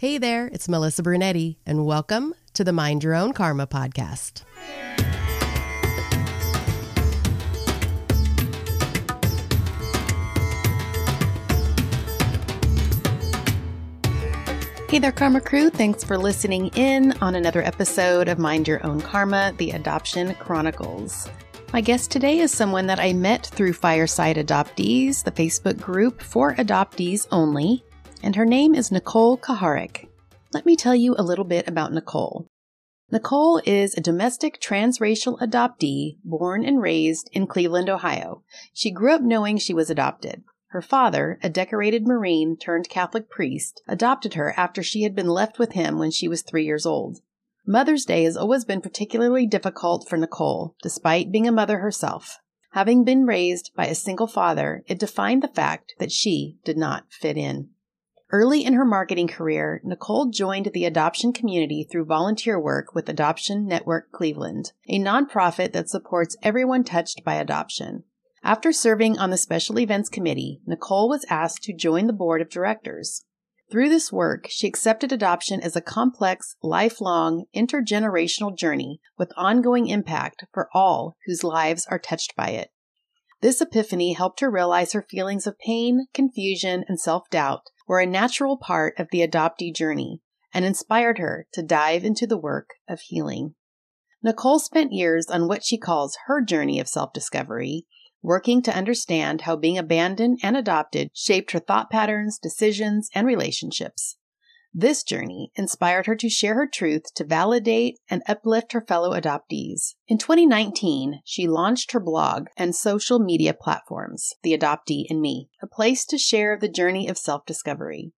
Hey there, it's Melissa Brunetti, and welcome to the Mind Your Own Karma podcast. Hey there, Karma Crew. Thanks for listening in on another episode of Mind Your Own Karma, the Adoption Chronicles. My guest today is someone that I met through Fireside Adoptees, the Facebook group for adoptees only, and her name is Nicole Koharik. Let me tell you a little bit about Nicole. Nicole is a domestic transracial adoptee born and raised in Cleveland, Ohio. She grew up knowing she was adopted. Her father, a decorated Marine turned Catholic priest, adopted her after she had been left with him when she was 3 years old. Mother's Day has always been particularly difficult for Nicole, despite being a mother herself. Having been raised by a single father, it defined the fact that she did not fit in. Early in her marketing career, Nicole joined the adoption community through volunteer work with Adoption Network Cleveland, a nonprofit that supports everyone touched by adoption. After serving on the Special Events Committee, Nicole was asked to join the board of directors. Through this work, she accepted adoption as a complex, lifelong, intergenerational journey with ongoing impact for all whose lives are touched by it. This epiphany helped her realize her feelings of pain, confusion, and self-doubt were a natural part of the adoptee journey and inspired her to dive into the work of healing. Nicole spent years on what she calls her journey of self-discovery, working to understand how being abandoned and adopted shaped her thought patterns, decisions, and relationships. This journey inspired her to share her truth to validate and uplift her fellow adoptees. In 2019, she launched her blog and social media platforms, The Adoptee in Me, a place to share the journey of self-discovery.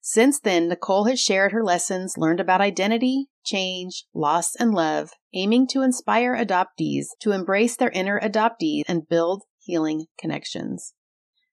Since then, Nicole has shared her lessons learned about identity, change, loss, and love, aiming to inspire adoptees to embrace their inner adoptee and build healing connections.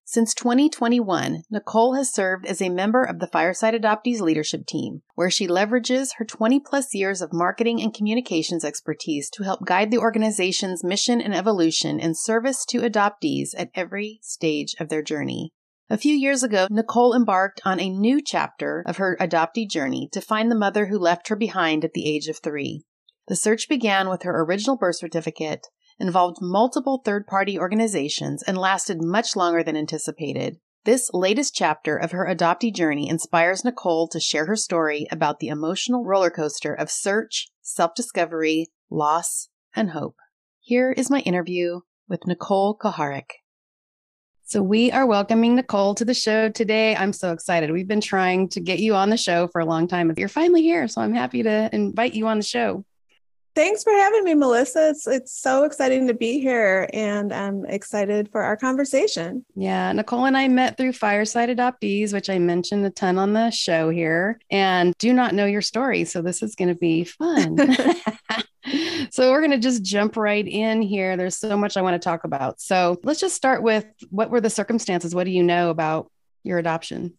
Since 2021, Nicole has served as a member of the Fireside Adoptees leadership team, where she leverages her 20-plus years of marketing and communications expertise to help guide the organization's mission and evolution in service to adoptees at every stage of their journey. A few years ago, Nicole embarked on a new chapter of her adoptee journey to find the mother who left her behind at the age of 3. The search began with her original birth certificate, involved multiple third-party organizations, and lasted much longer than anticipated. This latest chapter of her adoptee journey inspires Nicole to share her story about the emotional roller coaster of search, self-discovery, loss, and hope. Here is my interview with Nicole Koharik. So we are welcoming Nicole to the show today. I'm so excited. We've been trying to get you on the show for a long time, but you're finally here, so I'm happy to invite you on the show. Thanks for having me, Melissa. It's so exciting to be here, and I'm excited for our conversation. Yeah, Nicole and I met through Fireside Adoptees, which I mentioned a ton on the show here, and do not know your story, so this is going to be fun. So we're going to just jump right in here. There's so much I want to talk about. So let's just start with, what were the circumstances? What do you know about your adoption?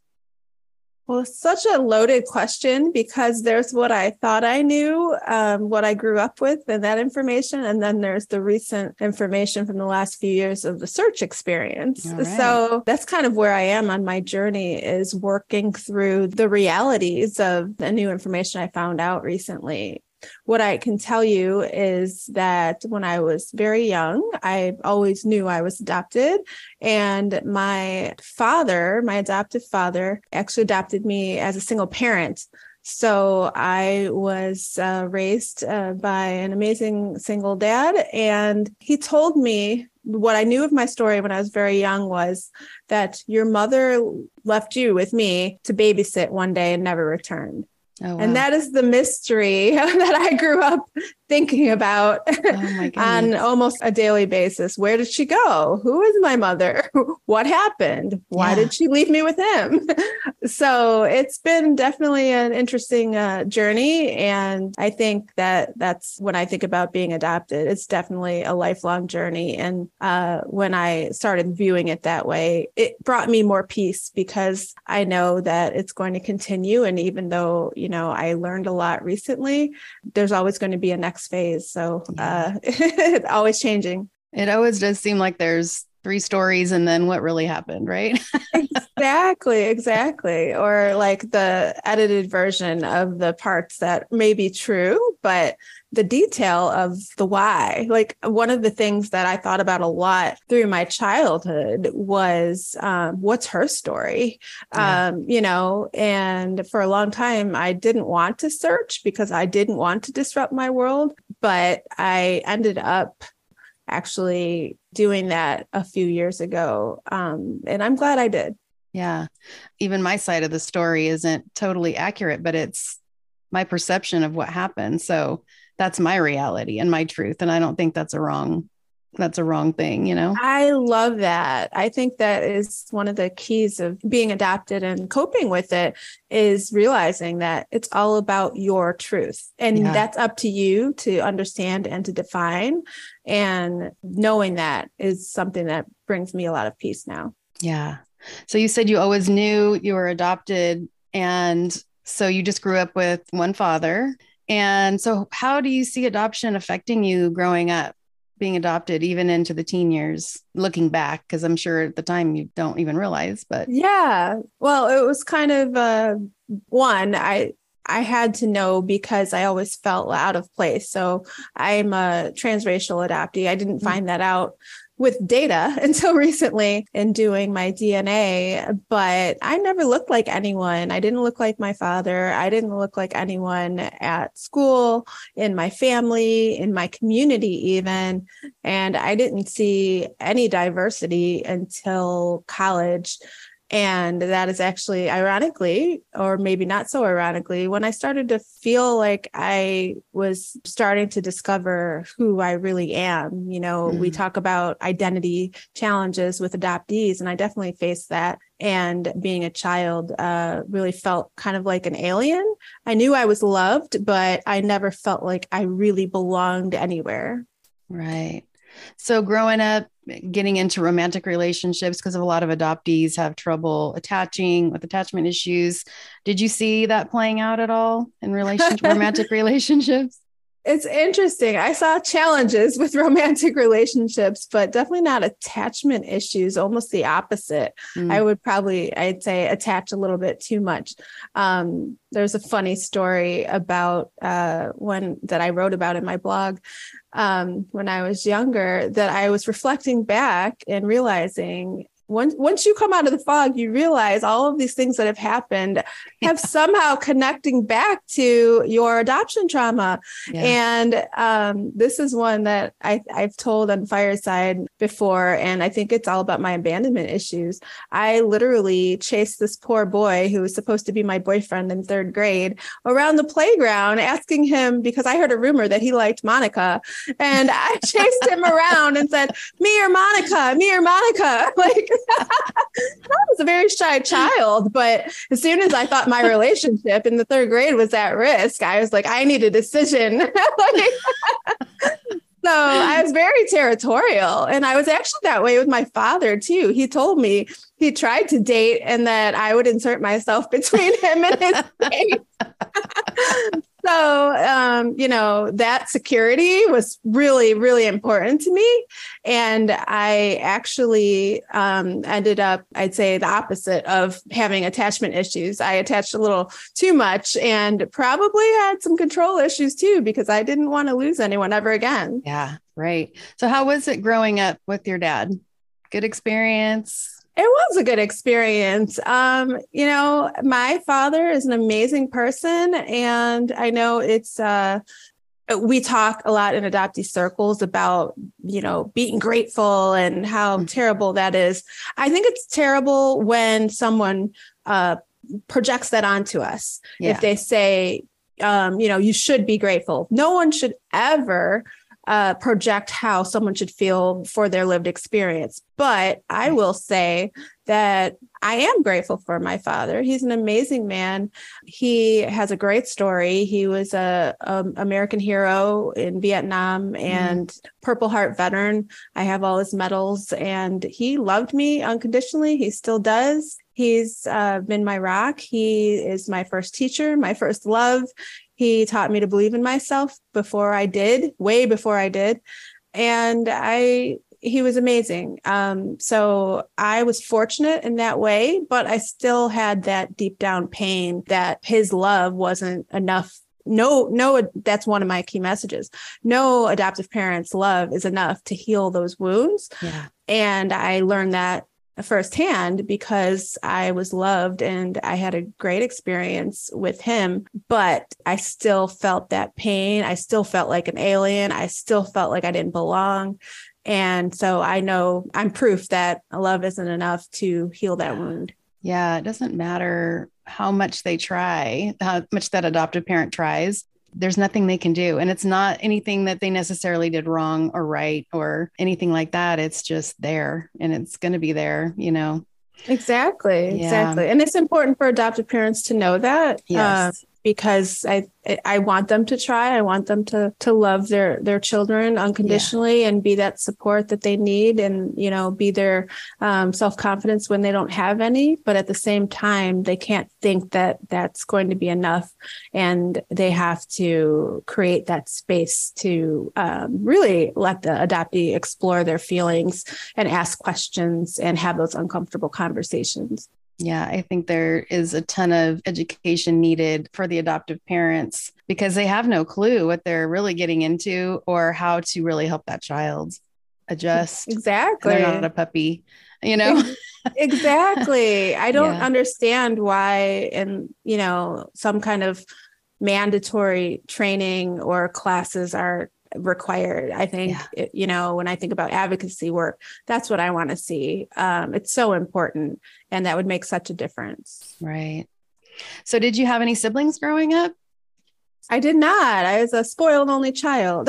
Well, such a loaded question, because there's what I thought I knew, what I grew up with and that information. And then there's the recent information from the last few years of the search experience. Right. So that's kind of where I am on my journey, is working through the realities of the new information I found out recently. What I can tell you is that when I was very young, I always knew I was adopted. And my father, my adoptive father, actually adopted me as a single parent. So I was raised by an amazing single dad. And he told me what I knew of my story when I was very young was that your mother left you with me to babysit one day and never returned. Oh, wow. And that is the mystery that I grew up thinking about on almost a daily basis. Where did she go? Who is my mother? What happened? Why did she leave me with him? So it's been definitely an interesting journey. And I think that's when I think about being adopted. It's definitely a lifelong journey. And when I started viewing it that way, it brought me more peace, because I know that it's going to continue. And even though, you know, I learned a lot recently, there's always going to be a next phase. So it's always changing. It always does seem like there's three stories and then what really happened, right? Exactly. Or like the edited version of the parts that may be true, but the detail of the why. Like one of the things that I thought about a lot through my childhood was what's her story? Yeah. And for a long time, I didn't want to search because I didn't want to disrupt my world, but I ended up actually doing that a few years ago. And I'm glad I did. Yeah. Even my side of the story isn't totally accurate, but it's my perception of what happened. So that's my reality and my truth. And I don't think that's a wrong thing, you know? I love that. I think that is one of the keys of being adopted and coping with it is realizing that it's all about your truth. And that's up to you to understand and to define. And knowing that is something that brings me a lot of peace now. Yeah. So you said you always knew you were adopted. And so you just grew up with one father. And so how do you see adoption affecting you growing up, being adopted even into the teen years, looking back? Because I'm sure at the time you don't even realize, but. Yeah. Well, it was kind of I had to know because I always felt out of place. So I'm a transracial adoptee. I didn't find that out with data until recently in doing my DNA, but I never looked like anyone. I didn't look like my father. I didn't look like anyone at school, in my family, in my community even. And I didn't see any diversity until college. And that is actually ironically, or maybe not so ironically, when I started to feel like I was starting to discover who I really am. We talk about identity challenges with adoptees, and I definitely faced that. And being a child really felt kind of like an alien. I knew I was loved, but I never felt like I really belonged anywhere. Right. So growing up, getting into romantic relationships, because a lot of adoptees have trouble attaching with attachment issues. Did you see that playing out at all in relation to romantic relationships? It's interesting. I saw challenges with romantic relationships, but definitely not attachment issues, almost the opposite. I'd say attach a little bit too much. There's a funny story about one that I wrote about in my blog when I was younger, that I was reflecting back and realizing once you come out of the fog, you realize all of these things that have happened have somehow connecting back to your adoption trauma. Yeah. And this is one that I've told on Fireside before, and I think it's all about my abandonment issues. I literally chased this poor boy who was supposed to be my boyfriend in third grade around the playground, asking him, because I heard a rumor that he liked Monica. And I chased him around and said, me or Monica. Like, I was a very shy child, but as soon as I thought my relationship in the third grade was at risk, I was like, I need a decision. So I was very territorial, and I was actually that way with my father too. He told me he tried to date and that I would insert myself between him and his date. So, that security was really, really important to me. And I actually ended up, I'd say, the opposite of having attachment issues. I attached a little too much and probably had some control issues too, because I didn't want to lose anyone ever again. Yeah, right. So how was it growing up with your dad? Good experience? It was a good experience. My father is an amazing person, and I know it's, we talk a lot in adoptee circles about, being grateful and how terrible that is. I think it's terrible when someone projects that onto us. Yeah. If they say, you should be grateful. No one should ever project how someone should feel for their lived experience. But I will say that I am grateful for my father. He's an amazing man. He has a great story. He was an American hero in Vietnam and Purple Heart veteran. I have all his medals, and he loved me unconditionally. He still does. He's been my rock. He is my first teacher, my first love. He taught me to believe in myself way before I did. And I He was amazing. So I was fortunate in that way, but I still had that deep down pain that his love wasn't enough. No, that's one of my key messages. No adoptive parents' love is enough to heal those wounds. Yeah. And I learned that firsthand because I was loved and I had a great experience with him, but I still felt that pain. I still felt like an alien. I still felt like I didn't belong. And so I know I'm proof that love isn't enough to heal that wound. Yeah. It doesn't matter how much they try, how much that adoptive parent tries. There's nothing they can do. And it's not anything that they necessarily did wrong or right or anything like that. It's just there and it's going to be there, you know? Exactly. Yeah. Exactly. And it's important for adoptive parents to know that. Yes. Because I want them to try. I want them to love their children unconditionally and be that support that they need and, you know, be their self-confidence when they don't have any. But at the same time, they can't think that that's going to be enough. And they have to create that space to really let the adoptee explore their feelings and ask questions and have those uncomfortable conversations. Yeah, I think there is a ton of education needed for the adoptive parents because they have no clue what they're really getting into or how to really help that child adjust. Exactly. They're not a puppy, you know? Exactly. I don't understand why and, you know, some kind of mandatory training or classes are required. I think, you know, when I think about advocacy work, that's what I want to see. It's so important. And that would make such a difference. Right. So did you have any siblings growing up? I did not. I was a spoiled only child.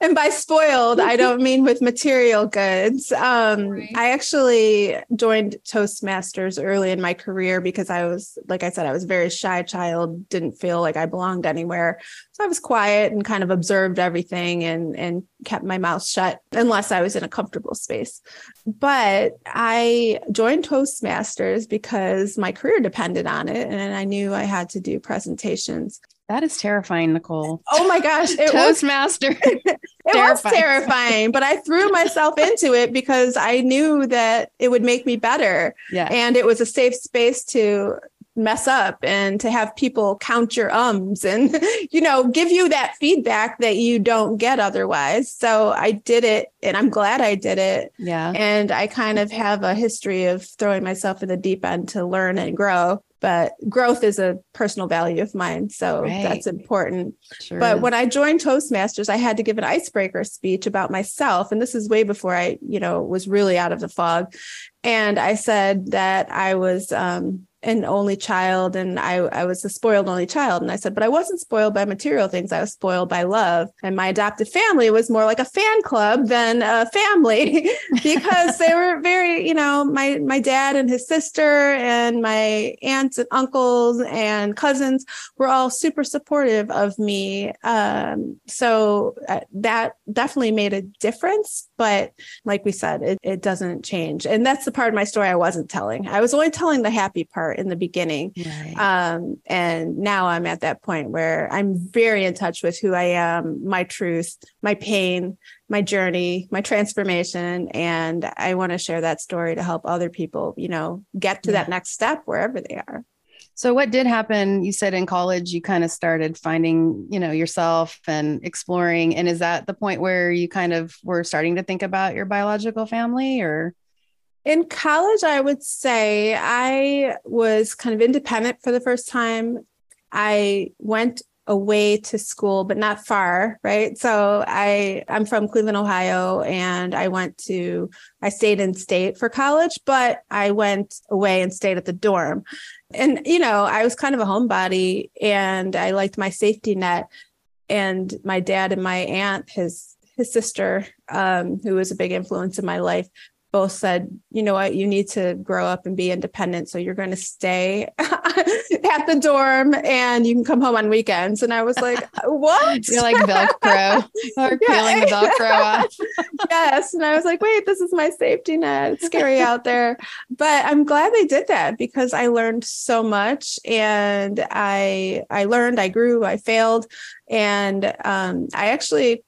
And by spoiled, I don't mean with material goods. Right. I actually joined Toastmasters early in my career because I was, like I said, I was a very shy child, didn't feel like I belonged anywhere. So I was quiet and kind of observed everything and kept my mouth shut unless I was in a comfortable space. But I joined Toastmasters because my career depended on it. And I knew I had to do presentations. That is terrifying, Nicole. Oh my gosh. It Toastmaster. It was terrifying, but I threw myself into it because I knew that it would make me better. Yeah. And it was a safe space to mess up and to have people count your ums and, you know, give you that feedback that you don't get otherwise. So I did it and I'm glad I did it. Yeah. And I kind of have a history of throwing myself in the deep end to learn and grow. But growth is a personal value of mine. So that's important. Sure. But when I joined Toastmasters, I had to give an icebreaker speech about myself. And this is way before I, you know, was really out of the fog. And I said that I was an only child and I was a spoiled only child. And I said, but I wasn't spoiled by material things. I was spoiled by love. And my adoptive family was more like a fan club than a family because they were very, you know, my dad and his sister and my aunts and uncles and cousins were all super supportive of me. So that definitely made a difference. But like we said, it doesn't change. And that's the part of my story I wasn't telling. I was only telling the happy part in the beginning. Right. And now I'm at that point where I'm very in touch with who I am, my truth, my pain, my journey, my transformation. And I want to share that story to help other people, you know, get to that next step wherever they are. So what did happen? You said in college, you kind of started finding, you know, yourself and exploring. And is that the point where you kind of were starting to think about your biological family or? In college, I would say I was kind of independent for the first time. I went away to school, but not far, right? So I'm from Cleveland, Ohio, and I stayed in state for college, but I went away and stayed at the dorm. And, you know, I was kind of a homebody and I liked my safety net. And my dad and my aunt, his sister, who was a big influence in my life, both said, you know what, you need to grow up and be independent. So you're going to stay at the dorm and you can come home on weekends. And I was like, what? You're like Velcro or peeling the Velcro off. Yes. And I was like, wait, this is my safety net. It's scary out there. But I'm glad they did that because I learned so much and I learned, I grew, I failed. And I actually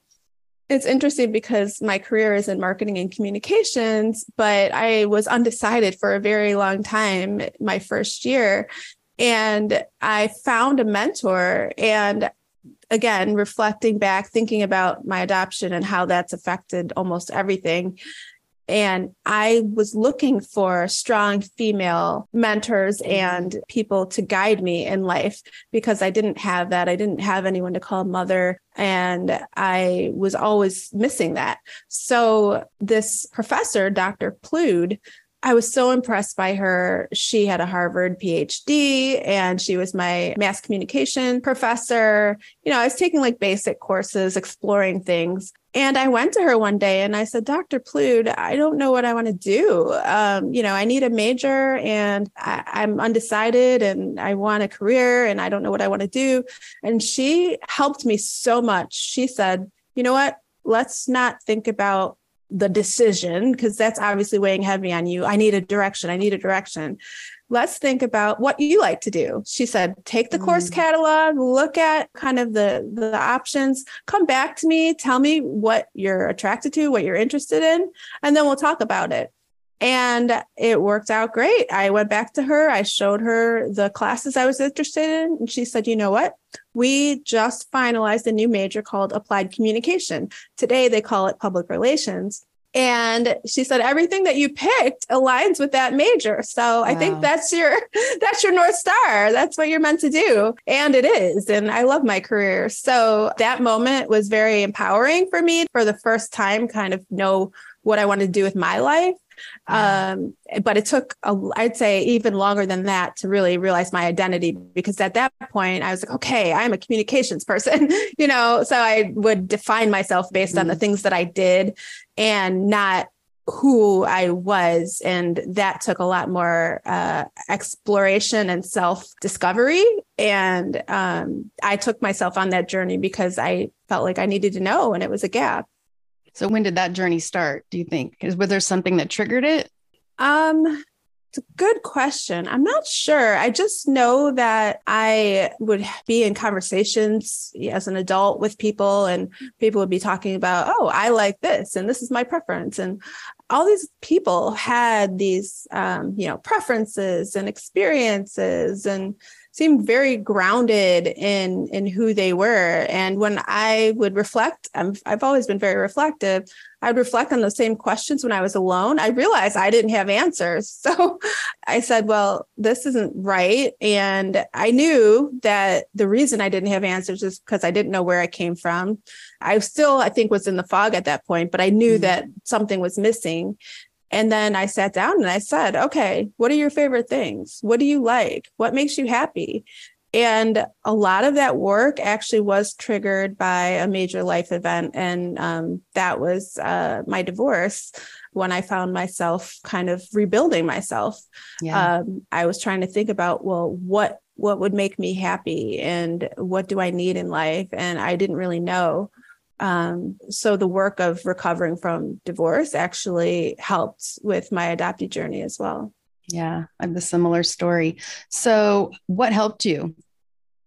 It's interesting because my career is in marketing and communications, but I was undecided for a very long time, my first year. And I found a mentor, and again, reflecting back, thinking about my adoption and how that's affected almost everything. And I was looking for strong female mentors and people to guide me in life because I didn't have that. I didn't have anyone to call mother, and I was always missing that. So this professor, Dr. Plude, I was so impressed by her. She had a Harvard PhD and she was my mass communication professor. You know, I was taking like basic courses, exploring things. And I went to her one day and I said, Dr. Plude, I don't know what I want to do. I need a major and I'm undecided and I want a career and I don't know what I want to do. And she helped me so much. She said, you know what, let's not think about the decision, because that's obviously weighing heavy on you. I need a direction. Let's think about what you like to do. She said, take the course catalog, look at kind of the options, come back to me, tell me what you're attracted to, what you're interested in, and then we'll talk about it. And it worked out great. I went back to her. I showed her the classes I was interested in. And she said, you know what? We just finalized a new major called Applied Communication. Today, they call it Public Relations. And she said, everything that you picked aligns with that major. So wow. I think that's your North Star. That's what you're meant to do. And it is. And I love my career. So that moment was very empowering for me, for the first time, kind of know what I want to do with my life. Yeah. But it took, I'd say, even longer than that to really realize my identity, because at that point I was like, okay, I'm a communications person, so I would define myself based on the things that I did and not who I was. And that took a lot more exploration and self-discovery. And I took myself on that journey because I felt like I needed to know, and it was a gap. So when did that journey start, do you think? Was there something that triggered it? It's a good question. I'm not sure. I just know that I would be in conversations as an adult with people, and people would be talking about, oh, I like this and this is my preference. And all these people had these, preferences and experiences, and seemed very grounded in who they were. And when I would reflect, I've always been very reflective. I'd reflect on those same questions when I was alone. I realized I didn't have answers. So I said, well, this isn't right. And I knew that the reason I didn't have answers is because I didn't know where I came from. I still, I think, was in the fog at that point, but I knew that something was missing. And then I sat down and I said, okay, what are your favorite things? What do you like? What makes you happy? And a lot of that work actually was triggered by a major life event. And that was my divorce, when I found myself kind of rebuilding myself. Yeah. I was trying to think about, well, what would make me happy and what do I need in life? And I didn't really know. So the work of recovering from divorce actually helped with my adoptee journey as well. Yeah, I have a similar story. So what helped you?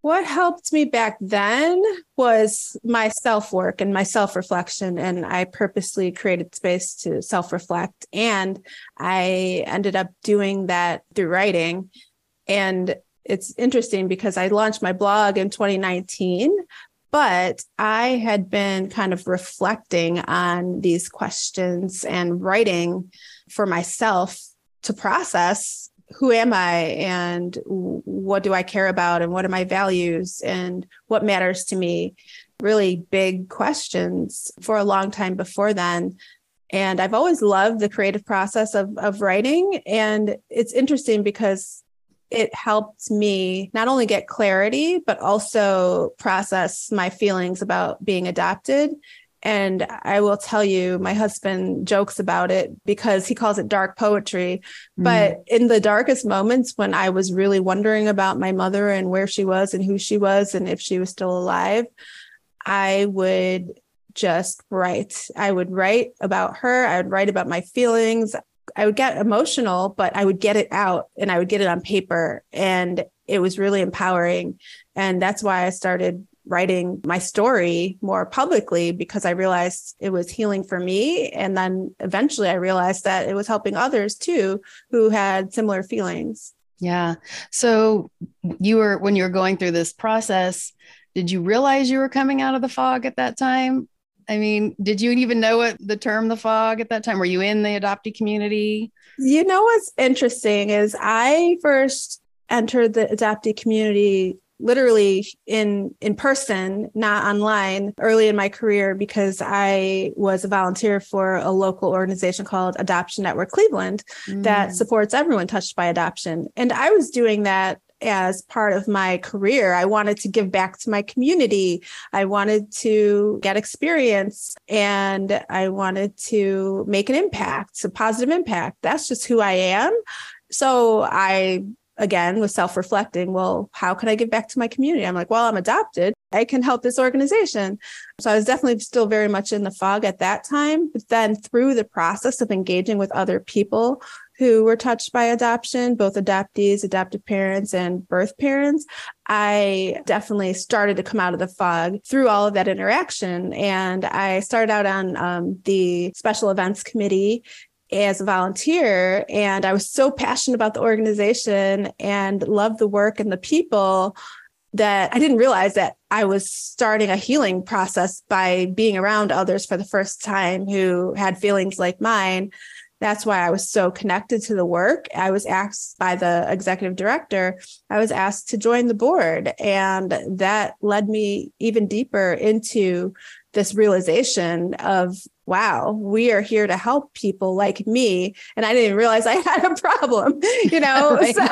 What helped me back then was my self-work and my self-reflection. And I purposely created space to self-reflect. And I ended up doing that through writing. And it's interesting because I launched my blog in 2019. But I had been kind of reflecting on these questions and writing for myself to process, who am I and what do I care about and what are my values and what matters to me? Really big questions for a long time before then. And I've always loved the creative process of writing. And it's interesting because it helped me not only get clarity, but also process my feelings about being adopted. And I will tell you, my husband jokes about it because he calls it dark poetry. Mm-hmm. But in the darkest moments, when I was really wondering about my mother and where she was and who she was and if she was still alive, I would just write. I would write about her. I would write about my feelings. I would get emotional, but I would get it out and I would get it on paper. And it was really empowering. And that's why I started writing my story more publicly because I realized it was healing for me. And then eventually I realized that it was helping others too, who had similar feelings. Yeah. So when you were going through this process, did you realize you were coming out of the fog at that time? I mean, did you even know what the term the fog at that time? Were you in the adoptee community? You know, what's interesting is I first entered the adoptee community literally in person, not online, early in my career, because I was a volunteer for a local organization called Adoption Network Cleveland that supports everyone touched by adoption. And I was doing that as part of my career. I wanted to give back to my community. I wanted to get experience and I wanted to make an impact, a positive impact. That's just who I am. So I, again, was self-reflecting. Well, how can I give back to my community? I'm like, well, I'm adopted. I can help this organization. So I was definitely still very much in the fog at that time. But then through the process of engaging with other people who were touched by adoption, both adoptees, adoptive parents, and birth parents, I definitely started to come out of the fog through all of that interaction. And I started out on the special events committee as a volunteer. And I was so passionate about the organization and loved the work and the people that I didn't realize that I was starting a healing process by being around others for the first time who had feelings like mine. That's why I was so connected to the work. I was asked by the executive director, I was asked to join the board. And that led me even deeper into this realization of, wow, we are here to help people like me. And I didn't even realize I had a problem, you know, so,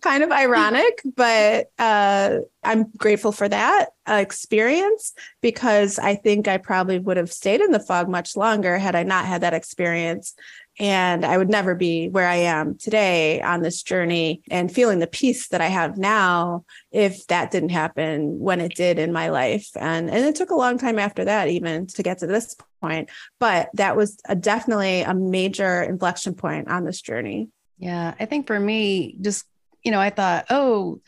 kind of ironic, but I'm grateful for that experience because I think I probably would have stayed in the fog much longer had I not had that experience. And I would never be where I am today on this journey and feeling the peace that I have now if that didn't happen when it did in my life. And it took a long time after that even to get to this point. But that was definitely a major inflection point on this journey. Yeah, I think for me, just, you know, I thought, oh,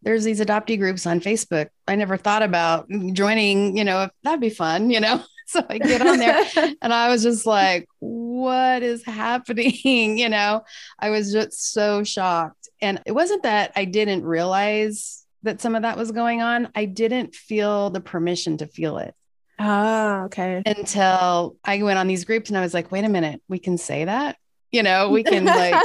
there's these adoptee groups on Facebook. I never thought about joining, you know, that'd be fun, you know. So I get on there and I was just like, what is happening? You know, I was just so shocked. And it wasn't that I didn't realize that some of that was going on. I didn't feel the permission to feel it. Oh, okay. Until I went on these groups and I was like, wait a minute, we can say that, you know, we can like,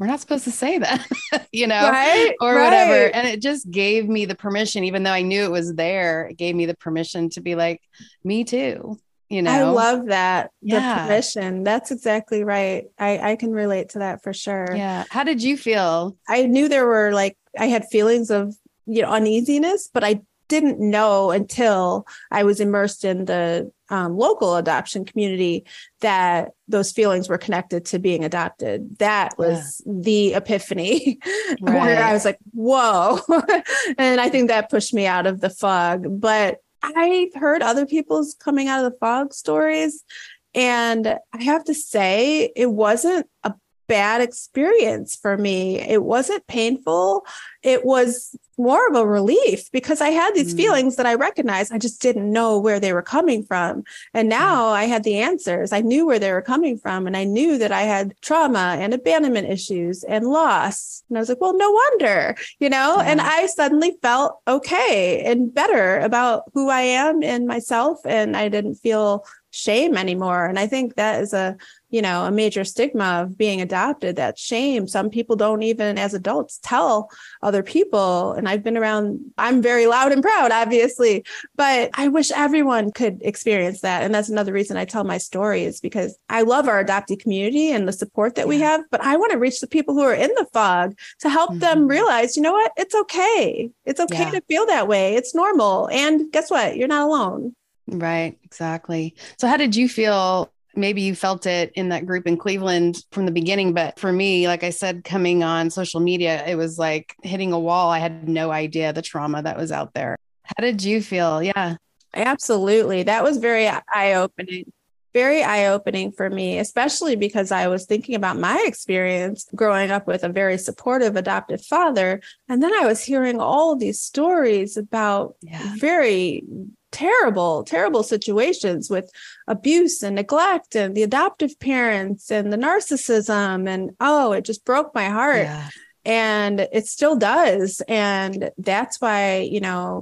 we're not supposed to say that, you know, right? Or right. Whatever. And it just gave me the permission, even though I knew it was there, it gave me the permission to be like, me too. You know, I love that. Yeah. The permission. That's exactly right. I can relate to that for sure. Yeah. How did you feel? I knew there were like, I had feelings of, you know, uneasiness, but I didn't know until I was immersed in the local adoption community that those feelings were connected to being adopted. That was the epiphany where I was like, whoa. And I think that pushed me out of the fog. But I've heard other people's coming out of the fog stories. And I have to say, it wasn't a bad experience for me. It wasn't painful. It was more of a relief because I had these feelings that I recognized. I just didn't know where they were coming from. And now I had the answers. I knew where they were coming from. And I knew that I had trauma and abandonment issues and loss. And I was like, well, no wonder, you know, and I suddenly felt okay and better about who I am and myself. And I didn't feel shame anymore. And I think that is a, you know, a major stigma of being adopted, that shame. Some people don't even as adults tell other people. And I've been around, I'm very loud and proud, obviously, but I wish everyone could experience that. And that's another reason I tell my story is because I love our adoptee community and the support that we have, but I want to reach the people who are in the fog to help them realize, you know what, it's okay. It's okay to feel that way. It's normal. And guess what? You're not alone. Right. Exactly. So how did you feel? Maybe you felt it in that group in Cleveland from the beginning, but for me, like I said, coming on social media, it was like hitting a wall. I had no idea the trauma that was out there. How did you feel? Yeah, absolutely. That was very eye-opening. very eye-opening for me, especially because I was thinking about my experience growing up with a very supportive adoptive father. And then I was hearing all these stories about very terrible, terrible situations with abuse and neglect and the adoptive parents and the narcissism. And it just broke my heart. Yeah. And it still does. And that's why,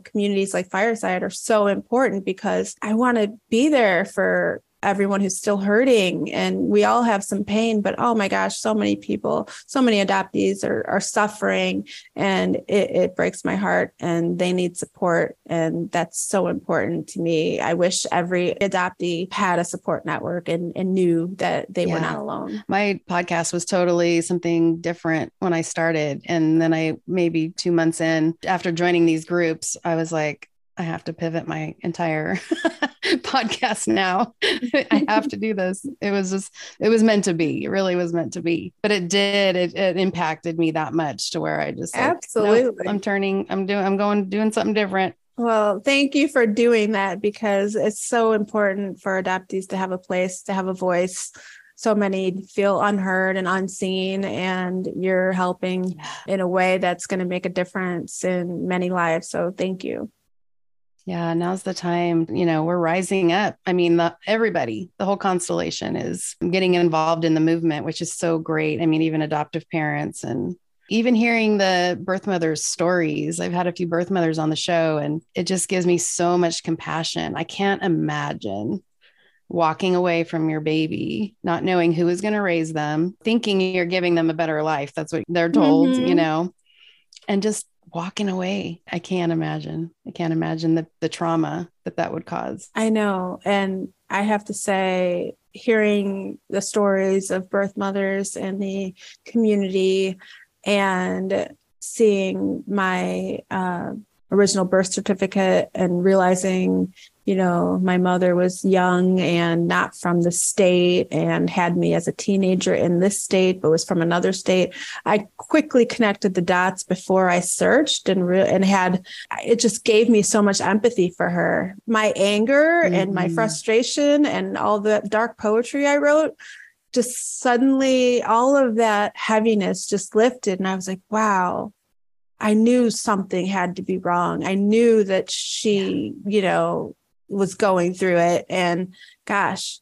communities like Fireside are so important, because I want to be there for everyone who's still hurting. And we all have some pain, but oh my gosh, so many people, so many adoptees are suffering, and it breaks my heart, and they need support. And that's so important to me. I wish every adoptee had a support network and knew that they were not alone. My podcast was totally something different when I started. And then I, maybe 2 months in after joining these groups, I was like, I have to pivot my entire podcast now. I have to do this. It was meant to be. It really was meant to be. But it did. It impacted me that much to where I just absolutely. No, I'm doing something different. Well, thank you for doing that, because it's so important for adoptees to have a place, to have a voice. So many feel unheard and unseen, and you're helping in a way that's going to make a difference in many lives. So thank you. Yeah. Now's the time, we're rising up. I mean, everybody, the whole constellation is getting involved in the movement, which is so great. I mean, even adoptive parents and even hearing the birth mothers' stories. I've had a few birth mothers on the show, and it just gives me so much compassion. I can't imagine walking away from your baby, not knowing who is going to raise them, thinking you're giving them a better life. That's what they're told, and just walking away. I can't imagine the trauma that would cause. I know. And I have to say, hearing the stories of birth mothers in the community and seeing my original birth certificate and realizing, my mother was young and not from the state and had me as a teenager in this state, but was from another state. I quickly connected the dots before I searched and it just gave me so much empathy for her. My anger and my frustration and all the dark poetry I wrote, just suddenly all of that heaviness just lifted. And I was like, wow. I knew something had to be wrong. I knew that she, was going through it. And gosh,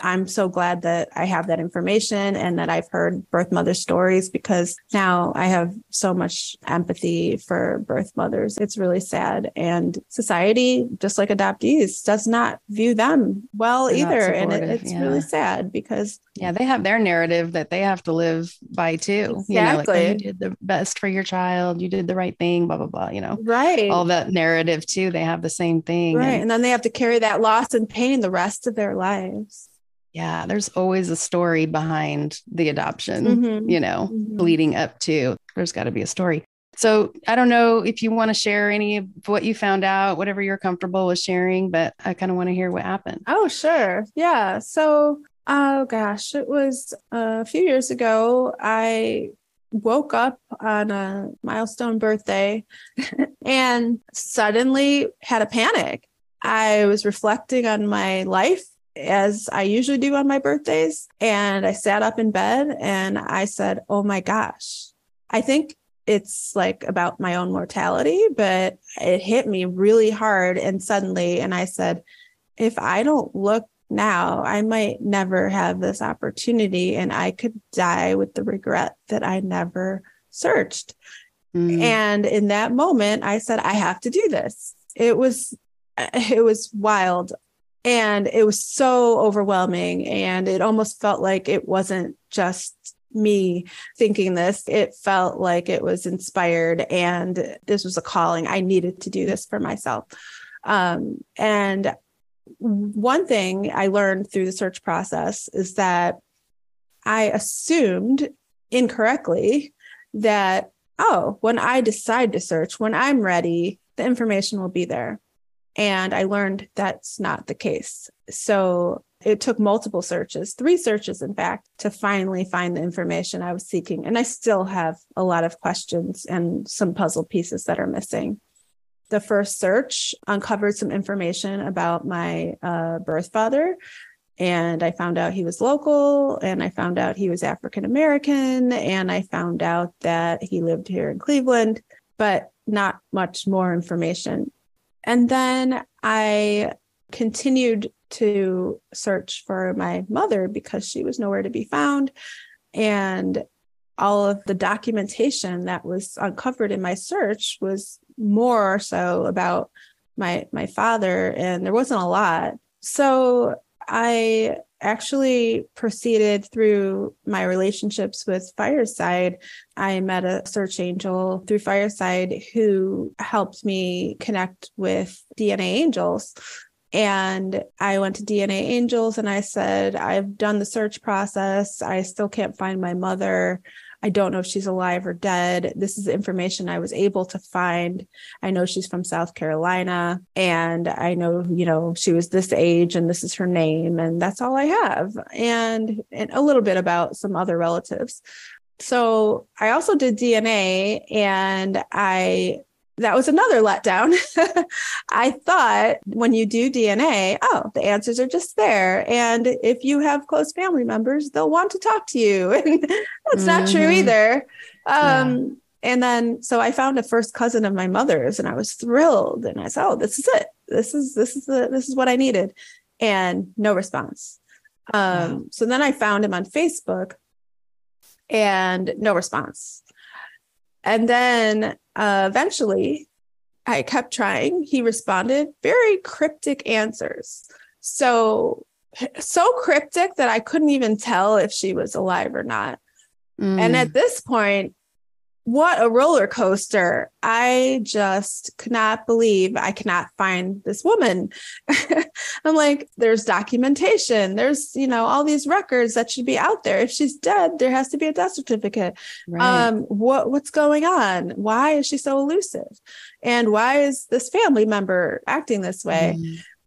I'm so glad that I have that information and that I've heard birth mother stories, because now I have so much empathy for birth mothers. It's really sad. And society, just like adoptees, does not view them well either. And it's really sad, because they have their narrative that they have to live by too. Exactly. You did the best for your child. You did the right thing, blah, blah, blah, right. All that narrative too. They have the same thing. Right. And then they have to carry that loss and pain the rest of their lives. Yeah, there's always a story behind the adoption, leading up to. There's got to be a story. So I don't know if you want to share any of what you found out, whatever you're comfortable with sharing, but I kind of want to hear what happened. Oh, sure. Yeah. So, it was a few years ago. I woke up on a milestone birthday and suddenly had a panic. I was reflecting on my life, as I usually do on my birthdays. And I sat up in bed and I said, oh my gosh, I think it's like about my own mortality, but it hit me really hard and suddenly. And I said, if I don't look now, I might never have this opportunity, and I could die with the regret that I never searched. And in that moment, I said, I have to do this. It was wild. And it was so overwhelming, and it almost felt like it wasn't just me thinking this. It felt like it was inspired, and this was a calling. I needed to do this for myself. And one thing I learned through the search process is that I assumed incorrectly that, when I decide to search, when I'm ready, the information will be there. And I learned that's not the case. So it took multiple searches, 3 searches, in fact, to finally find the information I was seeking. And I still have a lot of questions and some puzzle pieces that are missing. The first search uncovered some information about my birth father And I found out he was local, and I found out he was African-American, and I found out that he lived here in Cleveland, but not much more information. And then I continued to search for my mother because she was nowhere to be found. And all of the documentation that was uncovered in my search was more so about my father, and there wasn't a lot. So I actually proceeded through my relationships with Fireside. I met a search angel through Fireside who helped me connect with DNA Angels. And I went to DNA Angels and I said, I've done the search process. I still can't find my mother. I don't know if she's alive or dead. This is the information I was able to find. I know she's from South Carolina, and I know, she was this age and this is her name, and that's all I have. And a little bit about some other relatives. So I also did DNA, and that was another letdown. I thought when you do DNA, the answers are just there. And if you have close family members, they'll want to talk to you. And that's not true either. And then, so I found a first cousin of my mother's, and I was thrilled. And I said, this is it. This is what I needed. And no response. So then I found him on Facebook, and no response. And then eventually I kept trying. He responded very cryptic answers. So cryptic that I couldn't even tell if she was alive or not. And at this point, what a roller coaster. I just could not believe I cannot find this woman. I'm like, there's documentation. There's, all these records that should be out there. If she's dead, there has to be a death certificate. Right. What's going on? Why is she so elusive? And why is this family member acting this way?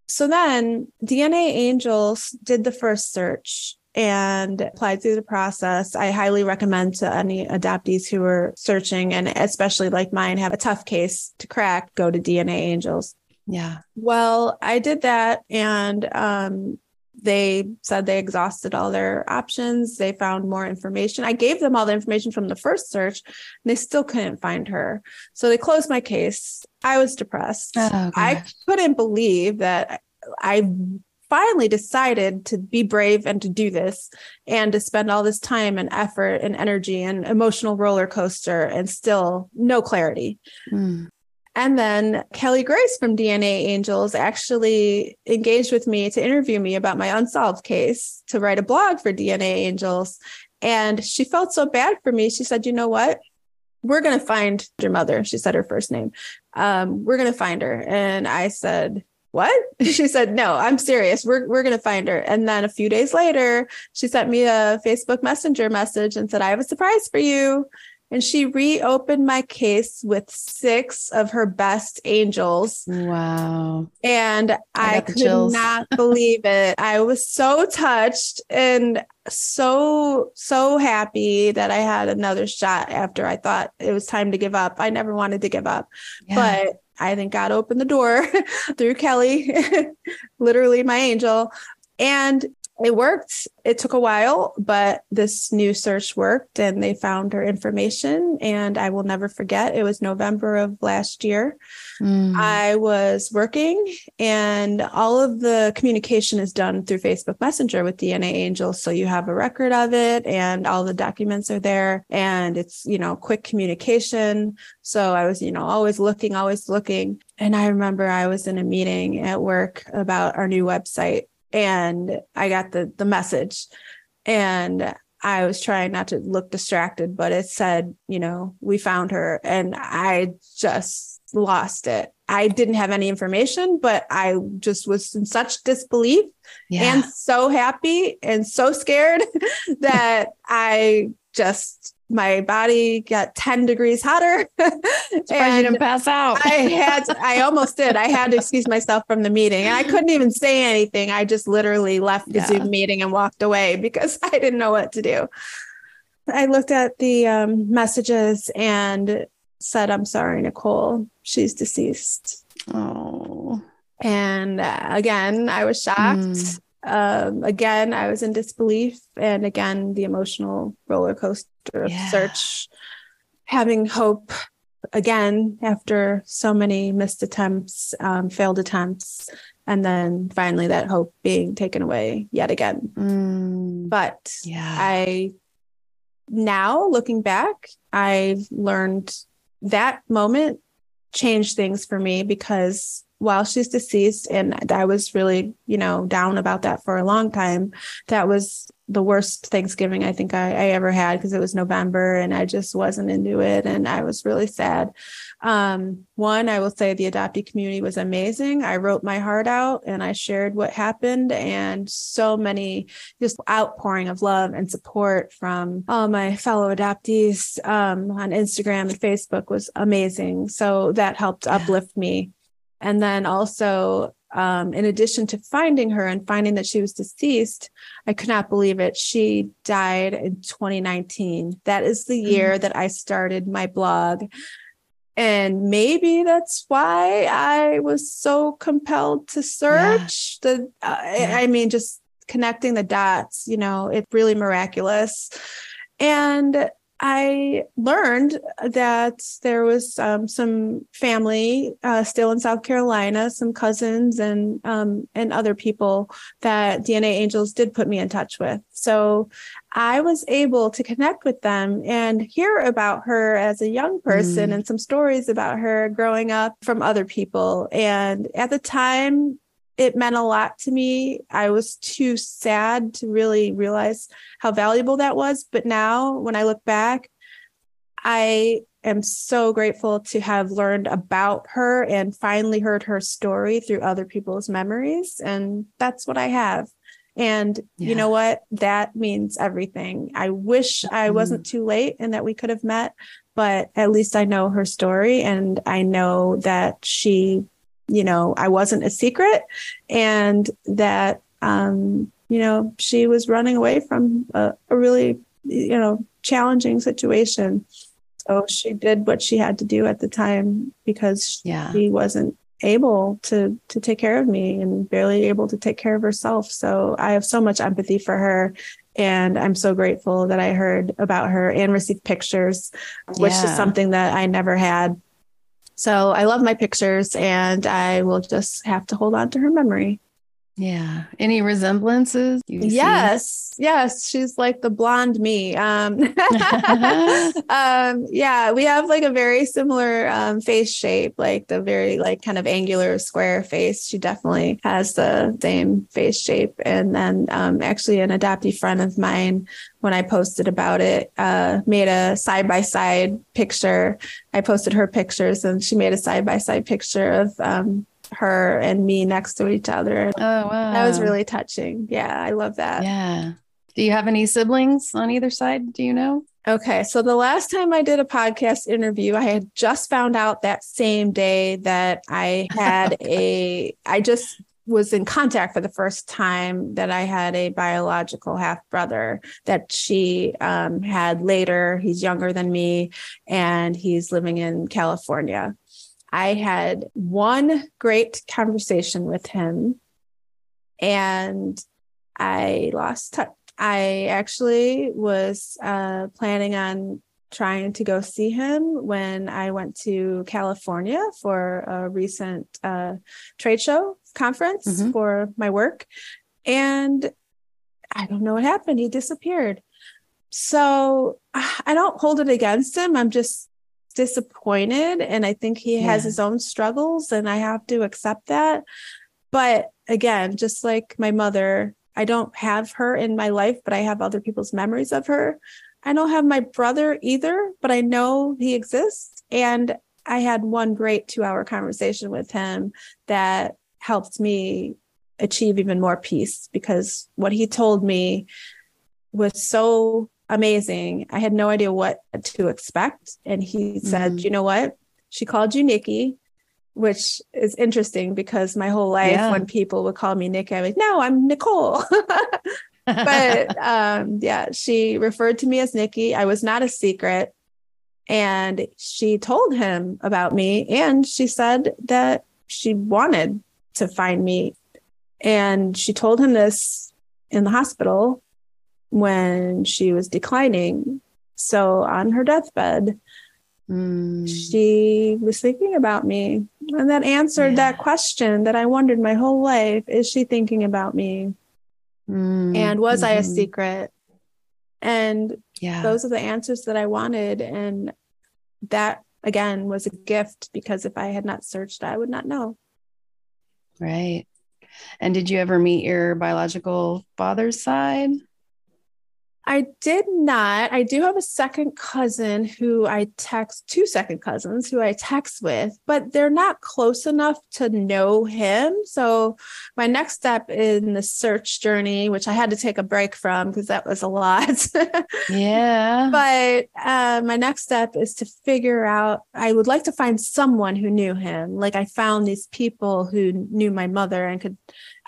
So then DNA Angels did the first search and applied through the process. I highly recommend to any adoptees who are searching, and especially like mine, have a tough case to crack, go to DNA Angels. Yeah. Well, I did that, and they said they exhausted all their options. They found more information. I gave them all the information from the first search, and they still couldn't find her. So they closed my case. I was depressed. Oh, I couldn't believe that I finally decided to be brave and to do this and to spend all this time and effort and energy and emotional roller coaster and still no clarity. And then Kelly Grace from DNA Angels actually engaged with me to interview me about my unsolved case, to write a blog for DNA Angels. And she felt so bad for me. She said, you know what? We're going to find your mother. She said her first name. We're going to find her. And I said, what? She said, no, I'm serious. We're going to find her. And then a few days later, she sent me a Facebook Messenger message and said, I have a surprise for you. And she reopened my case with 6 of her best angels. Wow. And I could not believe it. I was so touched and so happy that I had another shot after I thought it was time to give up. I never wanted to give up, but I think God opened the door through Kelly, literally my angel. And it worked. It took a while, but this new search worked, and they found her information. And I will never forget. It was November of last year. I was working, and all of the communication is done through Facebook Messenger with DNA Angels. So you have a record of it, and all the documents are there, and it's, quick communication. So I was, always looking. And I remember I was in a meeting at work about our new website. And I got the message, and I was trying not to look distracted, but it said, we found her, and I just lost it. I didn't have any information, but I just was in such disbelief and so happy and so scared that my body got 10 degrees hotter. Surprised you didn't pass out. I almost did. I had to excuse myself from the meeting, and I couldn't even say anything. I just literally left the Zoom meeting and walked away because I didn't know what to do. I looked at the messages and said, I'm sorry, Nicole, she's deceased. Oh. And again, I was shocked. Again, I was in disbelief. And again, the emotional roller coaster of search, having hope again after so many missed attempts, failed attempts, and then finally that hope being taken away yet again. But I now, looking back, I've learned that moment changed things for me, because while she's deceased, and I was really, you know, down about that for a long time, that was the worst Thanksgiving I think I ever had, because it was November and I just wasn't into it. And I was really sad. One, I will say the adoptee community was amazing. I wrote my heart out and I shared what happened, and so many just outpouring of love and support from all my fellow adoptees on Instagram and Facebook was amazing. So that helped uplift me. And then also, in addition to finding her and finding that she was deceased, I could not believe it. She died in 2019. That is the year that I started my blog. And maybe that's why I was so compelled to search. I mean, just connecting the dots, you know, it's really miraculous. And I learned that there was some family still in South Carolina, some cousins and other people that DNA Angels did put me in touch with. So I was able to connect with them and hear about her as a young person and some stories about her growing up from other people. And at the time, it meant a lot to me. I was too sad to really realize how valuable that was. But now when I look back, I am so grateful to have learned about her and finally heard her story through other people's memories. And that's what I have. And you know what? That means everything. I wish I wasn't too late and that we could have met, but at least I know her story. And I know that she, you know, I wasn't a secret, and that, you know, she was running away from a really, you know, challenging situation. So she did what she had to do at the time, because she wasn't able to take care of me and barely able to take care of herself. So I have so much empathy for her. And I'm so grateful that I heard about her and received pictures, which is something that I never had. So I love my pictures, and I will just have to hold on to her memory. Yeah. Any resemblances? Yes. Yes. She's like the blonde me. Yeah, we have like a very similar face shape, like the very like kind of angular square face. She definitely has the same face shape. And then actually an adoptee friend of mine, when I posted about it, made a side-by-side picture. I posted her pictures, and she made a side-by-side picture of her and me next to each other. Oh, wow. That was really touching. Yeah, I love that. Yeah. Do you have any siblings on either side? Do you know? Okay. So the last time I did a podcast interview, I had just found out that same day that I had I just was in contact for the first time that I had a biological half-brother that she had later. He's younger than me, and he's living in California. I had one great conversation with him, and I lost touch. I actually was planning on trying to go see him when I went to California for a recent trade show conference for my work. And I don't know what happened. He disappeared. So I don't hold it against him. I'm just disappointed, and I think he has his own struggles, and I have to accept that. But again, just like my mother, I don't have her in my life, but I have other people's memories of her. I don't have my brother either, but I know he exists, and I had one great 2-hour conversation with him that helped me achieve even more peace, because what he told me was so amazing. I had no idea what to expect. And he said, you know what? She called you Nikki, which is interesting, because my whole life when people would call me Nikki, I'm like, no, I'm Nicole. But yeah, she referred to me as Nikki. I was not a secret. And she told him about me. And she said that she wanted to find me And she told him this in the hospital when she was declining. So on her deathbed, she was thinking about me. And that answered that question that I wondered my whole life. Is she thinking about me? And was I a secret? And those are the answers that I wanted. And that, again, was a gift, because if I had not searched, I would not know. Right. And did you ever meet your biological father's side? I did not. I do have a second cousin who I text, two second cousins who I text with, but they're not close enough to know him. So my next step in the search journey, which I had to take a break from because that was a lot. But my next step is to figure out, I would like to find someone who knew him. Like I found these people who knew my mother and could,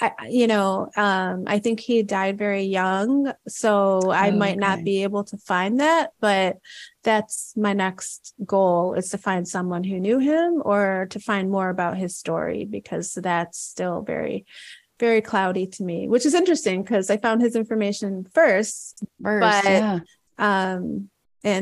I think he died very young. So I might not be able to find that, but that's my next goal, is to find someone who knew him or to find more about his story, because that's still very, very cloudy to me, which is interesting because I found his information first, but, and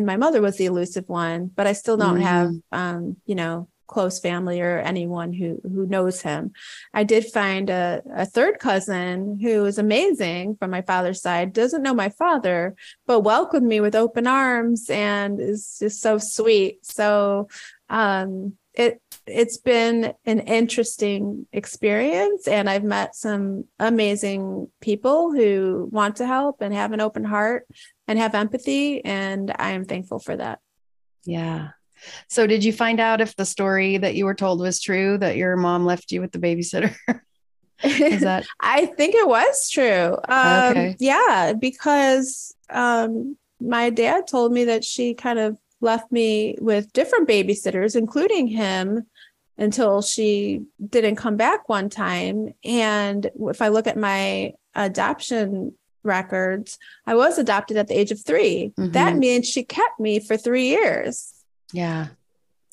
my mother was the elusive one, but I still don't have, close family or anyone who knows him. I did find a third cousin who is amazing from my father's side, doesn't know my father, but welcomed me with open arms and is just so sweet. So it's been an interesting experience, and I've met some amazing people who want to help and have an open heart and have empathy. And I am thankful for that. Yeah. So did you find out if the story that you were told was true, that your mom left you with the babysitter? Is that... I think it was true. Yeah, because my dad told me that she kind of left me with different babysitters, including him, until she didn't come back one time. And if I look at my adoption records, I was adopted at the age of 3. Mm-hmm. That means she kept me for 3 years. Yeah.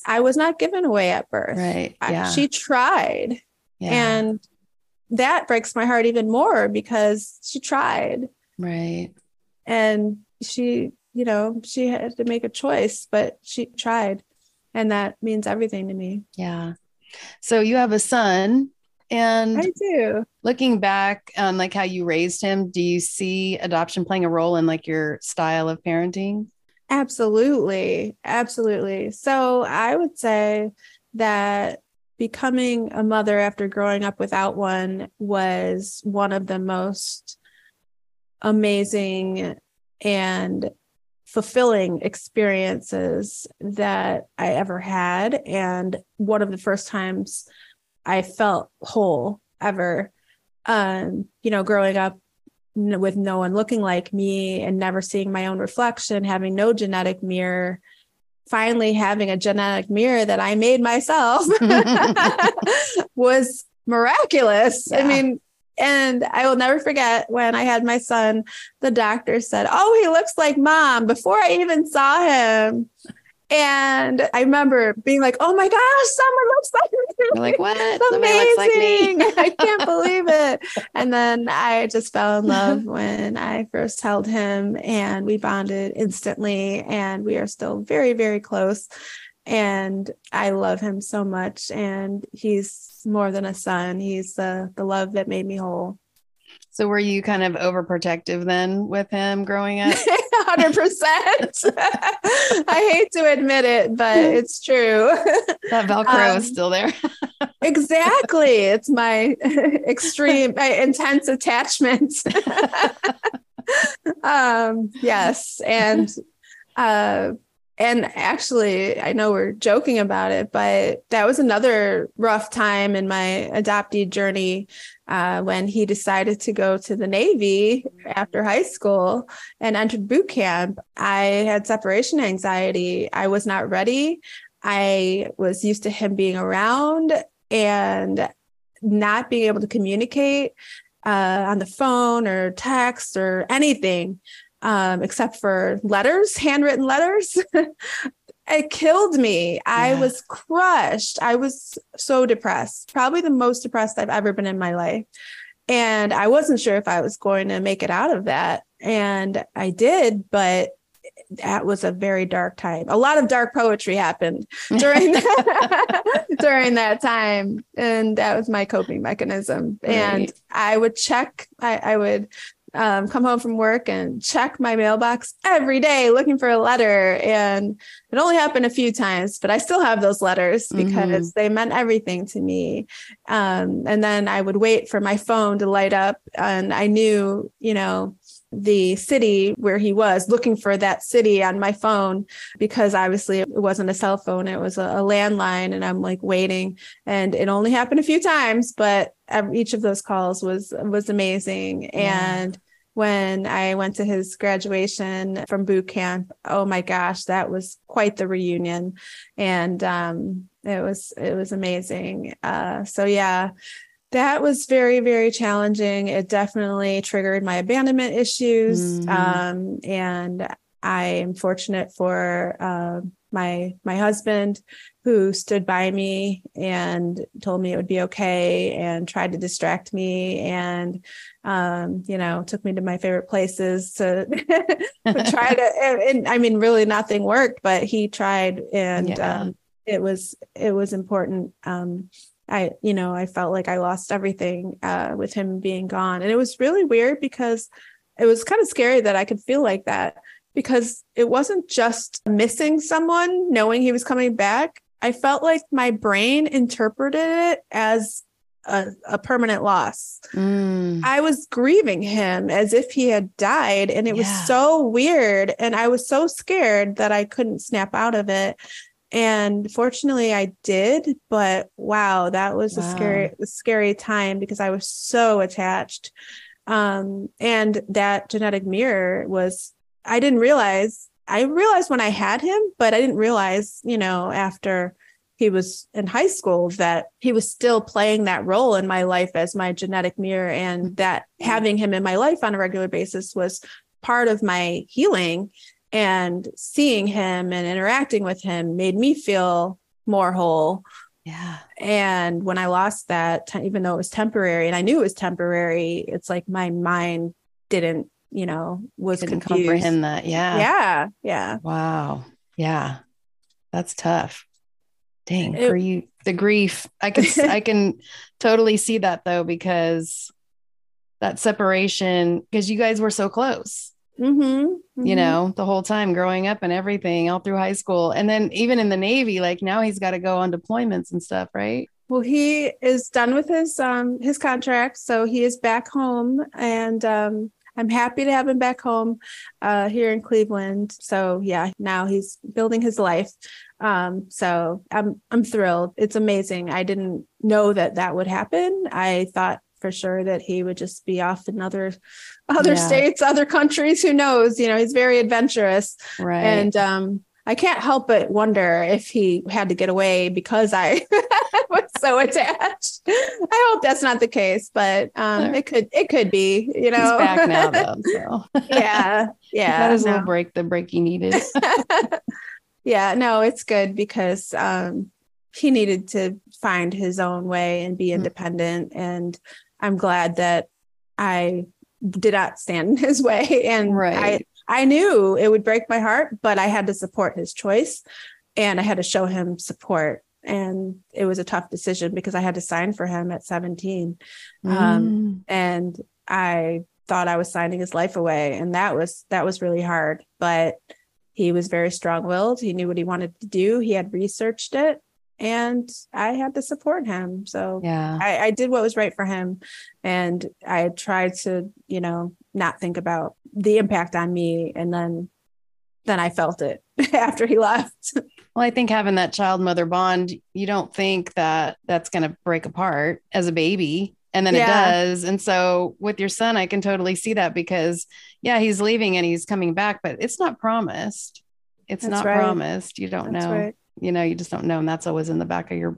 I was not given away at birth. Right. Yeah. She tried. Yeah. And that breaks my heart even more, because she tried. Right. And she, she had to make a choice, but she tried. And that means everything to me. Yeah. So you have a son, and I do. Looking back on like how you raised him, do you see adoption playing a role in like your style of parenting? Absolutely. Absolutely. So I would say that becoming a mother after growing up without one was one of the most amazing and fulfilling experiences that I ever had. And one of the first times I felt whole ever, growing up with no one looking like me and never seeing my own reflection, having no genetic mirror, finally having a genetic mirror that I made myself was miraculous. Yeah. I mean, and I will never forget when I had my son, the doctor said, "Oh, he looks like mom," before I even saw him. And I remember being like, "Oh my gosh, someone looks like me." You're like, "What? It's amazing. Looks like me." I can't believe it. And then I just fell in love when I first held him, and we bonded instantly, and we are still very, very close. And I love him so much. And he's more than a son. He's the love that made me whole. So were you kind of overprotective then with him growing up? 100%. I hate to admit it, but it's true. That Velcro is still there. Exactly. It's my extreme, intense attachment. Yes. And actually, I know we're joking about it, but that was another rough time in my adoptee journey, when he decided to go to the Navy after high school and entered boot camp. I had separation anxiety. I was not ready. I was used to him being around and not being able to communicate on the phone or text or anything. Except for letters, handwritten letters. It killed me. Yeah. I was crushed. I was so depressed, probably the most depressed I've ever been in my life. And I wasn't sure if I was going to make it out of that. And I did, but that was a very dark time. A lot of dark poetry happened during that, during that time. And that was my coping mechanism. Right. And I would check, I would come home from work and check my mailbox every day looking for a letter. And it only happened a few times, but I still have those letters because they meant everything to me. And then I would wait for my phone to light up. And I knew, you know, the city where he was, looking for that city on my phone, because obviously it wasn't a cell phone, it was a landline. And I'm like waiting, and it only happened a few times, but each of those calls was amazing. Yeah. And when I went to his graduation from boot camp, oh my gosh, that was quite the reunion. And it was amazing. So yeah, that was very, very challenging. It definitely triggered my abandonment issues. And I am fortunate for my husband, who stood by me and told me it would be okay and tried to distract me and, took me to my favorite places to try to, and I mean, really nothing worked, but he tried. And it was important. I felt like I lost everything with him being gone. And it was really weird because it was kind of scary that I could feel like that, because it wasn't just missing someone, knowing he was coming back. I felt like my brain interpreted it as a permanent loss. I was grieving him as if he had died, and it was so weird. And I was so scared that I couldn't snap out of it. And fortunately I did, but wow, that was a scary time because I was so attached. And that genetic mirror was, I realized when I had him, but I didn't realize, after he was in high school, that he was still playing that role in my life as my genetic mirror. And that having him in my life on a regular basis was part of my healing. And seeing him and interacting with him made me feel more whole. Yeah. And when I lost that, even though it was temporary and I knew it was temporary, it's like my mind didn't, couldn't comprehend that. Yeah. Yeah. Yeah. Wow. Yeah. That's tough. Dang. The grief. I can totally see that though, because that separation, because you guys were so close. The whole time growing up and everything, all through high school. And then even in the Navy, like now he's got to go on deployments and stuff, right? Well, he is done with his contract. So he is back home, and I'm happy to have him back home here in Cleveland. So yeah, now he's building his life. So I'm thrilled. It's amazing. I didn't know that would happen. I thought for sure that he would just be off in other states, other countries, who knows, he's very adventurous. Right. And, I can't help but wonder if he had to get away because I was so attached. I hope that's not the case, but, it could be, He's back now though, so. Yeah. Yeah. That is a little break he needed. Yeah, no, it's good because, he needed to find his own way and be independent. And I'm glad that I did not stand in his way. And I knew it would break my heart, but I had to support his choice and I had to show him support. And it was a tough decision because I had to sign for him at 17. And I thought I was signing his life away. And that was really hard, but he was very strong-willed. He knew what he wanted to do. He had researched it. And I had to support him. So I did what was right for him. And I tried to, not think about the impact on me. And then I felt it after he left. Well, I think having that child mother bond, you don't think that that's going to break apart as a baby. And then it does. And so with your son, I can totally see that because he's leaving and he's coming back, but it's not promised. It's not promised. You don't know. Right. You just don't know. And that's always in the back of your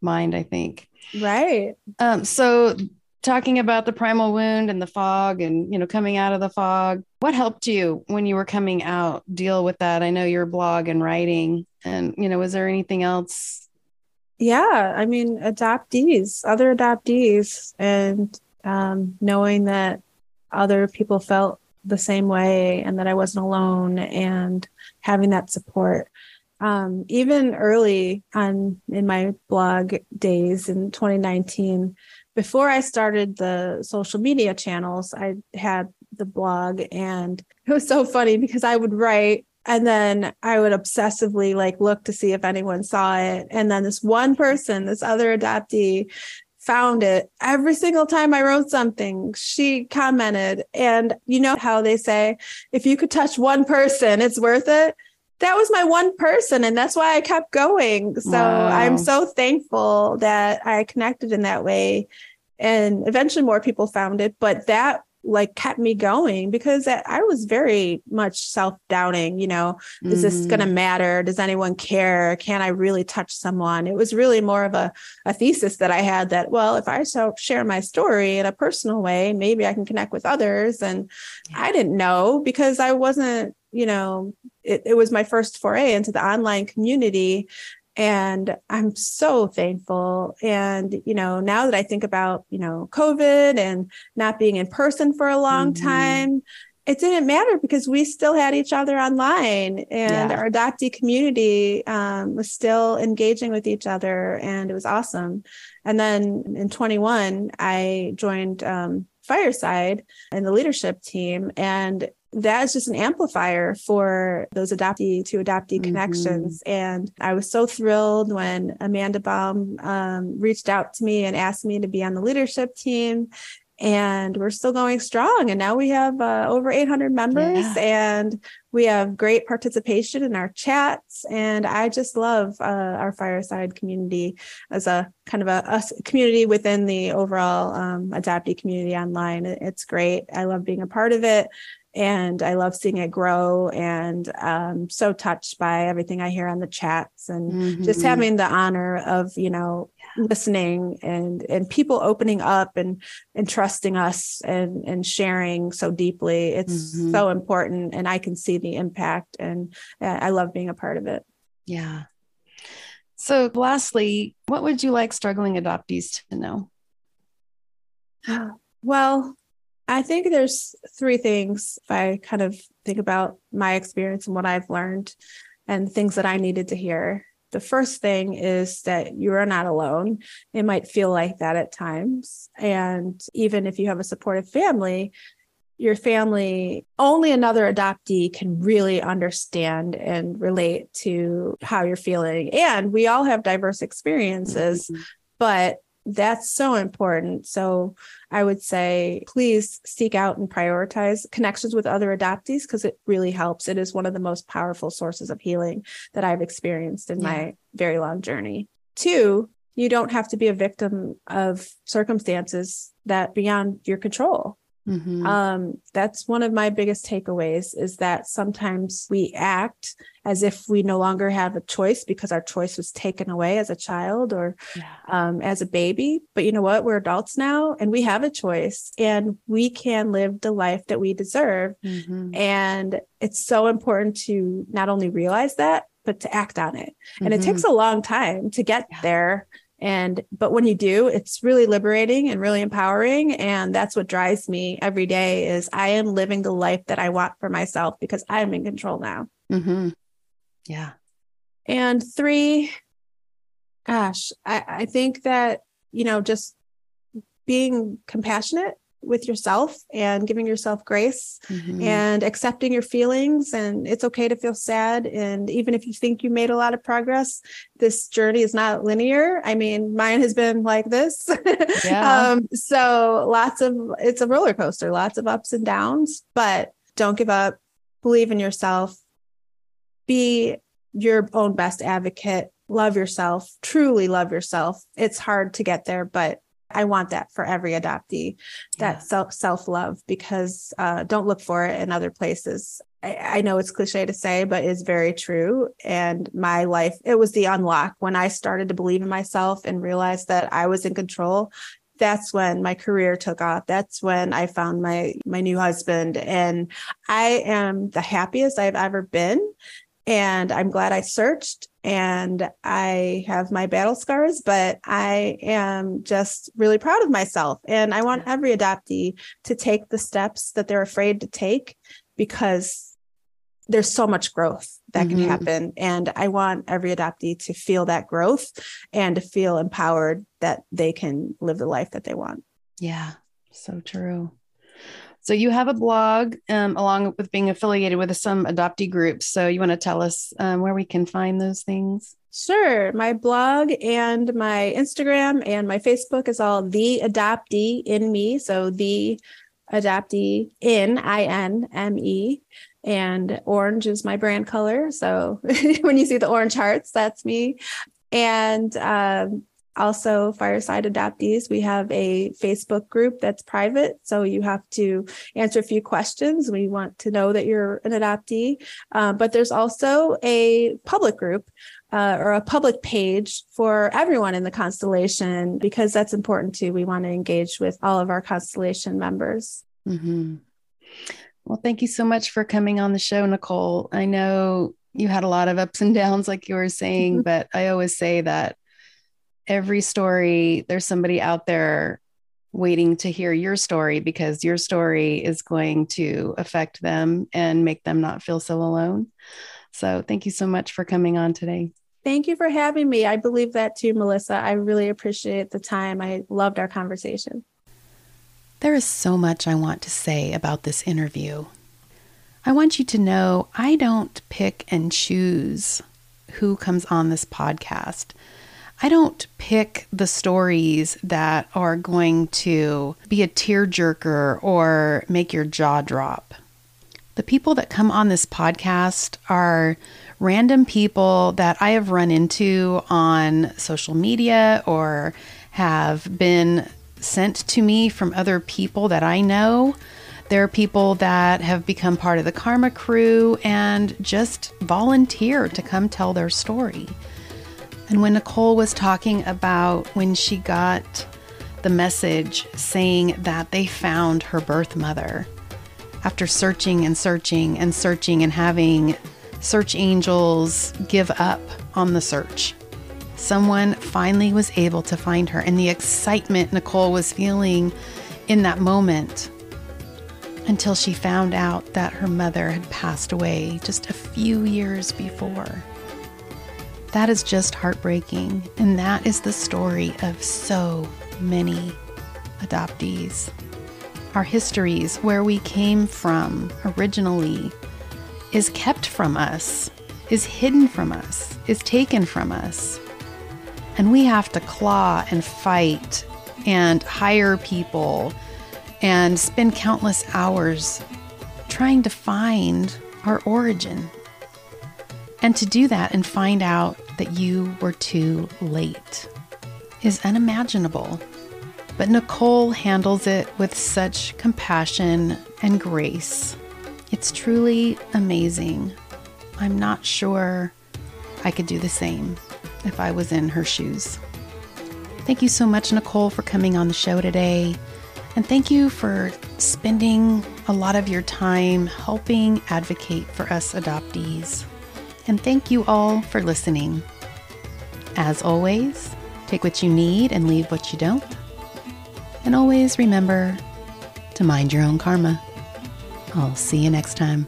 mind, I think. Right. So talking about the primal wound and the fog and, coming out of the fog, what helped you when you were coming out deal with that? I know your blog and writing and, was there anything else? Yeah. I mean, adoptees, other adoptees and knowing that other people felt the same way and that I wasn't alone and having that support. Even early on in my blog days in 2019, before I started the social media channels, I had the blog, and it was so funny because I would write and then I would obsessively like look to see if anyone saw it. And then this one person, this other adoptee, found it. Every single time I wrote something, she commented. And you know how they say, if you could touch one person, it's worth it. That was my one person. And that's why I kept going. So wow. I'm so thankful that I connected in that way. And eventually more people found it. But that like kept me going because I was very much self-doubting, you know, is this going to matter? Does anyone care? Can I really touch someone? It was really more of a thesis that I had that, well, if I share my story in a personal way, maybe I can connect with others. And I didn't know because I wasn't, you know, it was my first foray into the online community. And I'm so thankful. And, you know, now that I think about, you know, COVID and not being in person for a long time, it didn't matter because we still had each other online, and our adoptee community was still engaging with each other. And it was awesome. And then in 21, I joined Fireside and the leadership team. And that is just an amplifier for those adoptee to adoptee connections. And I was so thrilled when Amanda Baum reached out to me and asked me to be on the leadership team. And we're still going strong. And now we have over 800 members and we have great participation in our chats. And I just love our Fireside community as a kind of a community within the overall adoptee community online. It's great. I love being a part of it. And I love seeing it grow, and so touched by everything I hear on the chats, and just having the honor of, you know, listening and people opening up and trusting us and sharing so deeply. It's so important, and I can see the impact, and I love being a part of it. Yeah. So lastly, what would you like struggling adoptees to know? Well, I think there's three things. If I kind of think about my experience and what I've learned and things that I needed to hear. The first thing is that you are not alone. It might feel like that at times. And even if you have a supportive family, your family, only another adoptee can really understand and relate to how you're feeling. And we all have diverse experiences, but that's so important. So I would say, please seek out and prioritize connections with other adoptees because it really helps. It is one of the most powerful sources of healing that I've experienced in my very long journey. 2, you don't have to be a victim of circumstances that beyond your control. That's one of my biggest takeaways, is that sometimes we act as if we no longer have a choice because our choice was taken away as a child or as a baby. But you know what? We're adults now and we have a choice, and we can live the life that we deserve. And it's so important to not only realize that, but to act on it. And it takes a long time to get there. But when you do, it's really liberating and really empowering. And that's what drives me every day, is I am living the life that I want for myself because I'm in control now. Yeah. And 3, gosh, I think that, you know, just being compassionate with yourself and giving yourself grace and accepting your feelings. And it's okay to feel sad. And even if you think you made a lot of progress, this journey is not linear. I mean, mine has been like this. So it's a roller coaster, lots of ups and downs, but don't give up, believe in yourself, be your own best advocate, love yourself, truly love yourself. It's hard to get there, but I want that for every adoptee, that self-love, because don't look for it in other places. I know it's cliche to say, but it's very true. And my life, it was the unlock when I started to believe in myself and realized that I was in control. That's when my career took off. That's when I found my new husband. And I am the happiest I've ever been. And I'm glad I searched, and I have my battle scars, but I am just really proud of myself. And I want every adoptee to take the steps that they're afraid to take, because there's so much growth that can happen. And I want every adoptee to feel that growth and to feel empowered that they can live the life that they want. Yeah, so true. So you have a blog, along with being affiliated with some adoptee groups. So you want to tell us where we can find those things? Sure. My blog and my Instagram and my Facebook is all The Adoptee in Me. So The Adoptee in, I-N-M-E. And orange is my brand color. So when you see the orange hearts, that's me. And also Fireside Adoptees, we have a Facebook group that's private. So you have to answer a few questions. We want to know that you're an adoptee. But there's also a public group or a public page for everyone in the Constellation, because that's important too. We want to engage with all of our Constellation members. Mm-hmm. Well, thank you so much for coming on the show, Nicole. I know you had a lot of ups and downs, like you were saying, but I always say that every story, there's somebody out there waiting to hear your story, because your story is going to affect them and make them not feel so alone. So thank you so much for coming on today. Thank you for having me. I believe that too, Melissa. I really appreciate the time. I loved our conversation. There is so much I want to say about this interview. I want you to know I don't pick and choose who comes on this podcast. I don't pick the stories that are going to be a tearjerker or make your jaw drop. The people that come on this podcast are random people that I have run into on social media, or have been sent to me from other people that I know. There are people that have become part of the Karma Crew and just volunteer to come tell their story. And when Nicole was talking about when she got the message saying that they found her birth mother after searching and searching and searching and having search angels give up on the search, someone finally was able to find her, and the excitement Nicole was feeling in that moment, until she found out that her mother had passed away just a few years before. That is just heartbreaking, and that is the story of so many adoptees. Our histories, where we came from originally, is kept from us, is hidden from us, is taken from us. And we have to claw and fight and hire people and spend countless hours trying to find our origin. And to do that and find out that you were too late is unimaginable. But Nicole handles it with such compassion and grace. It's truly amazing. I'm not sure I could do the same if I was in her shoes. Thank you so much, Nicole, for coming on the show today. And thank you for spending a lot of your time helping advocate for us adoptees. And thank you all for listening. As always, take what you need and leave what you don't. And always remember to mind your own karma. I'll see you next time.